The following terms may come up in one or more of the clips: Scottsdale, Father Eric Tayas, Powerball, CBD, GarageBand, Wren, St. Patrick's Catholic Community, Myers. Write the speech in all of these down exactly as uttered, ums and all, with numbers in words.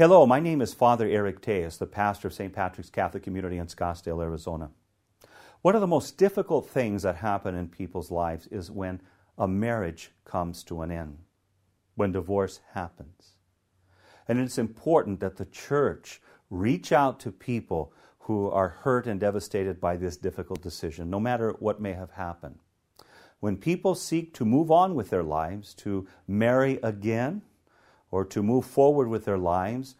Hello, my name is Father Eric Tayas, the pastor of Saint Patrick's Catholic Community in Scottsdale, Arizona. One of the most difficult things that happen in people's lives is when a marriage comes to an end, when divorce happens. And it's important that the church reach out to people who are hurt and devastated by this difficult decision, no matter what may have happened. When people seek to move on with their lives, to marry again, or to move forward with their lives,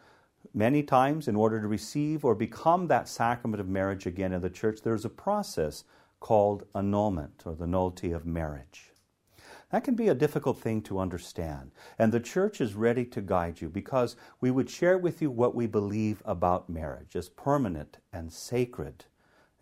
many times in order to receive or become that sacrament of marriage again in the church, there's a process called annulment, or the nullity of marriage. That can be a difficult thing to understand, and the church is ready to guide you, because we would share with you what we believe about marriage as permanent and sacred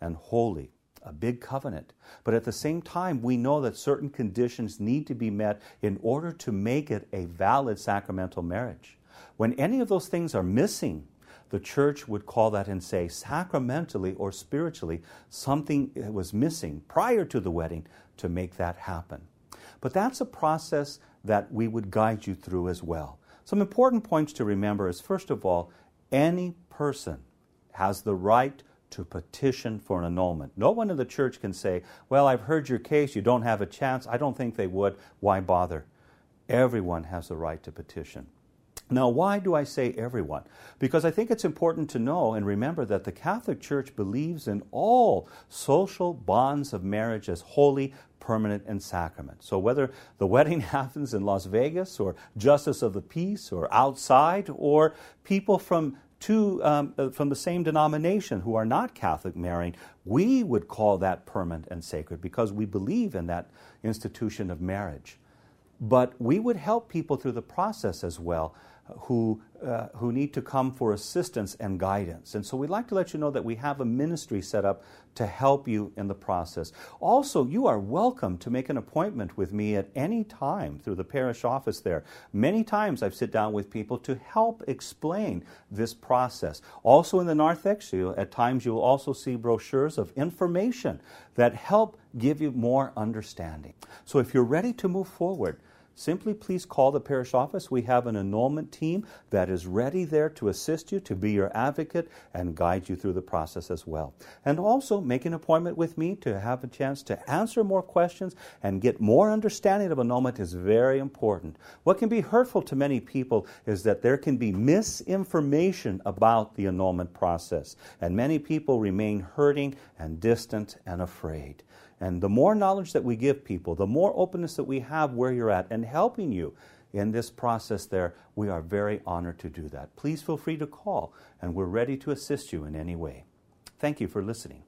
and holy, a big covenant. But at the same time, we know that certain conditions need to be met in order to make it a valid sacramental marriage. When any of those things are missing, the church would call that and say, sacramentally or spiritually, something was missing prior to the wedding to make that happen. But that's a process that we would guide you through as well. Some important points to remember is, first of all, any person has the right to petition for an annulment. No one in the church can say, well, I've heard your case, you don't have a chance. I don't think they would. Why bother? Everyone has a right to petition. Now, why do I say everyone? Because I think it's important to know and remember that the Catholic Church believes in all social bonds of marriage as holy, permanent, and sacrament. So whether the wedding happens in Las Vegas or Justice of the Peace or outside, or people from Two um, from the same denomination who are not Catholic marrying, we would call that permanent and sacred because we believe in that institution of marriage. But we would help people through the process as well who uh, who need to come for assistance and guidance. And so we'd like to let you know that we have a ministry set up to help you in the process. Also, you are welcome to make an appointment with me at any time through the parish office there. Many times I've sit down with people to help explain this process. Also in the narthex, you, at times you'll also see brochures of information that help give you more understanding. So if you're ready to move forward, simply please call the parish office. We have an annulment team that is ready there to assist you, to be your advocate, and guide you through the process as well. And also make an appointment with me to have a chance to answer more questions and get more understanding of annulment is very important. What can be hurtful to many people is that there can be misinformation about the annulment process, and many people remain hurting and distant and afraid. And the more knowledge that we give people, the more openness that we have where you're at and helping you in this process there, we are very honored to do that. Please feel free to call, and we're ready to assist you in any way. Thank you for listening.